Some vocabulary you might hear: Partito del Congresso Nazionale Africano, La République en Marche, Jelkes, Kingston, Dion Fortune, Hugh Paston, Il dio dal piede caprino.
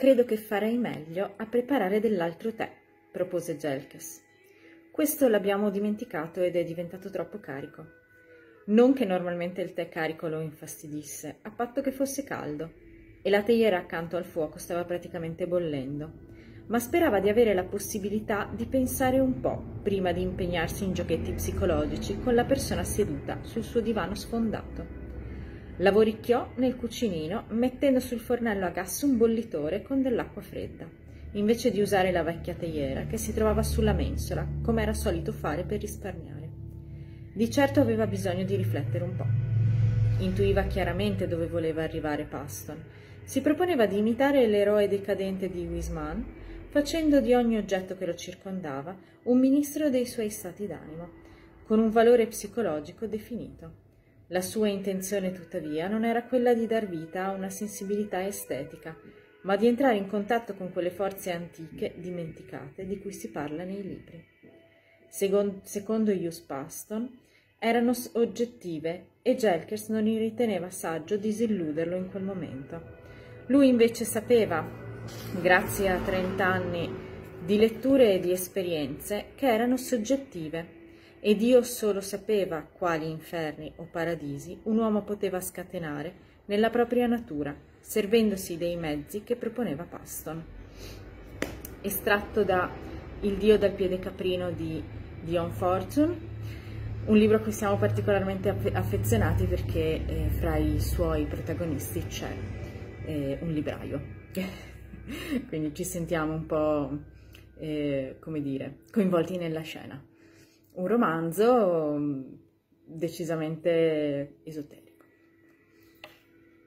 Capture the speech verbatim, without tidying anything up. «Credo che farei meglio a preparare dell'altro tè», propose Jelkes. «Questo l'abbiamo dimenticato ed è diventato troppo carico». Non che normalmente il tè carico lo infastidisse, a patto che fosse caldo, e la teiera accanto al fuoco stava praticamente bollendo, ma sperava di avere la possibilità di pensare un po' prima di impegnarsi in giochetti psicologici con la persona seduta sul suo divano sfondato. Lavoricchiò nel cucinino mettendo sul fornello a gas un bollitore con dell'acqua fredda, invece di usare la vecchia teiera che si trovava sulla mensola, come era solito fare per risparmiare. Di certo aveva bisogno di riflettere un po'. Intuiva chiaramente dove voleva arrivare Paston. Si proponeva di imitare l'eroe decadente di Wiseman, facendo di ogni oggetto che lo circondava un ministro dei suoi stati d'animo, con un valore psicologico definito. La sua intenzione, tuttavia, non era quella di dar vita a una sensibilità estetica, ma di entrare in contatto con quelle forze antiche, dimenticate, di cui si parla nei libri. Secondo, secondo Hugh Paston, erano oggettive e Jelkes non riteneva saggio disilluderlo in quel momento. Lui invece sapeva, grazie a trent'anni di letture e di esperienze, che erano soggettive. E Dio solo sapeva quali inferni o paradisi un uomo poteva scatenare nella propria natura, servendosi dei mezzi che proponeva Paston. Estratto da Il dio dal piede caprino di Dion Fortune, un libro a cui siamo particolarmente affezionati perché eh, fra i suoi protagonisti c'è eh, un libraio. Quindi ci sentiamo un po', eh, come dire, coinvolti nella scena. Un romanzo decisamente esoterico.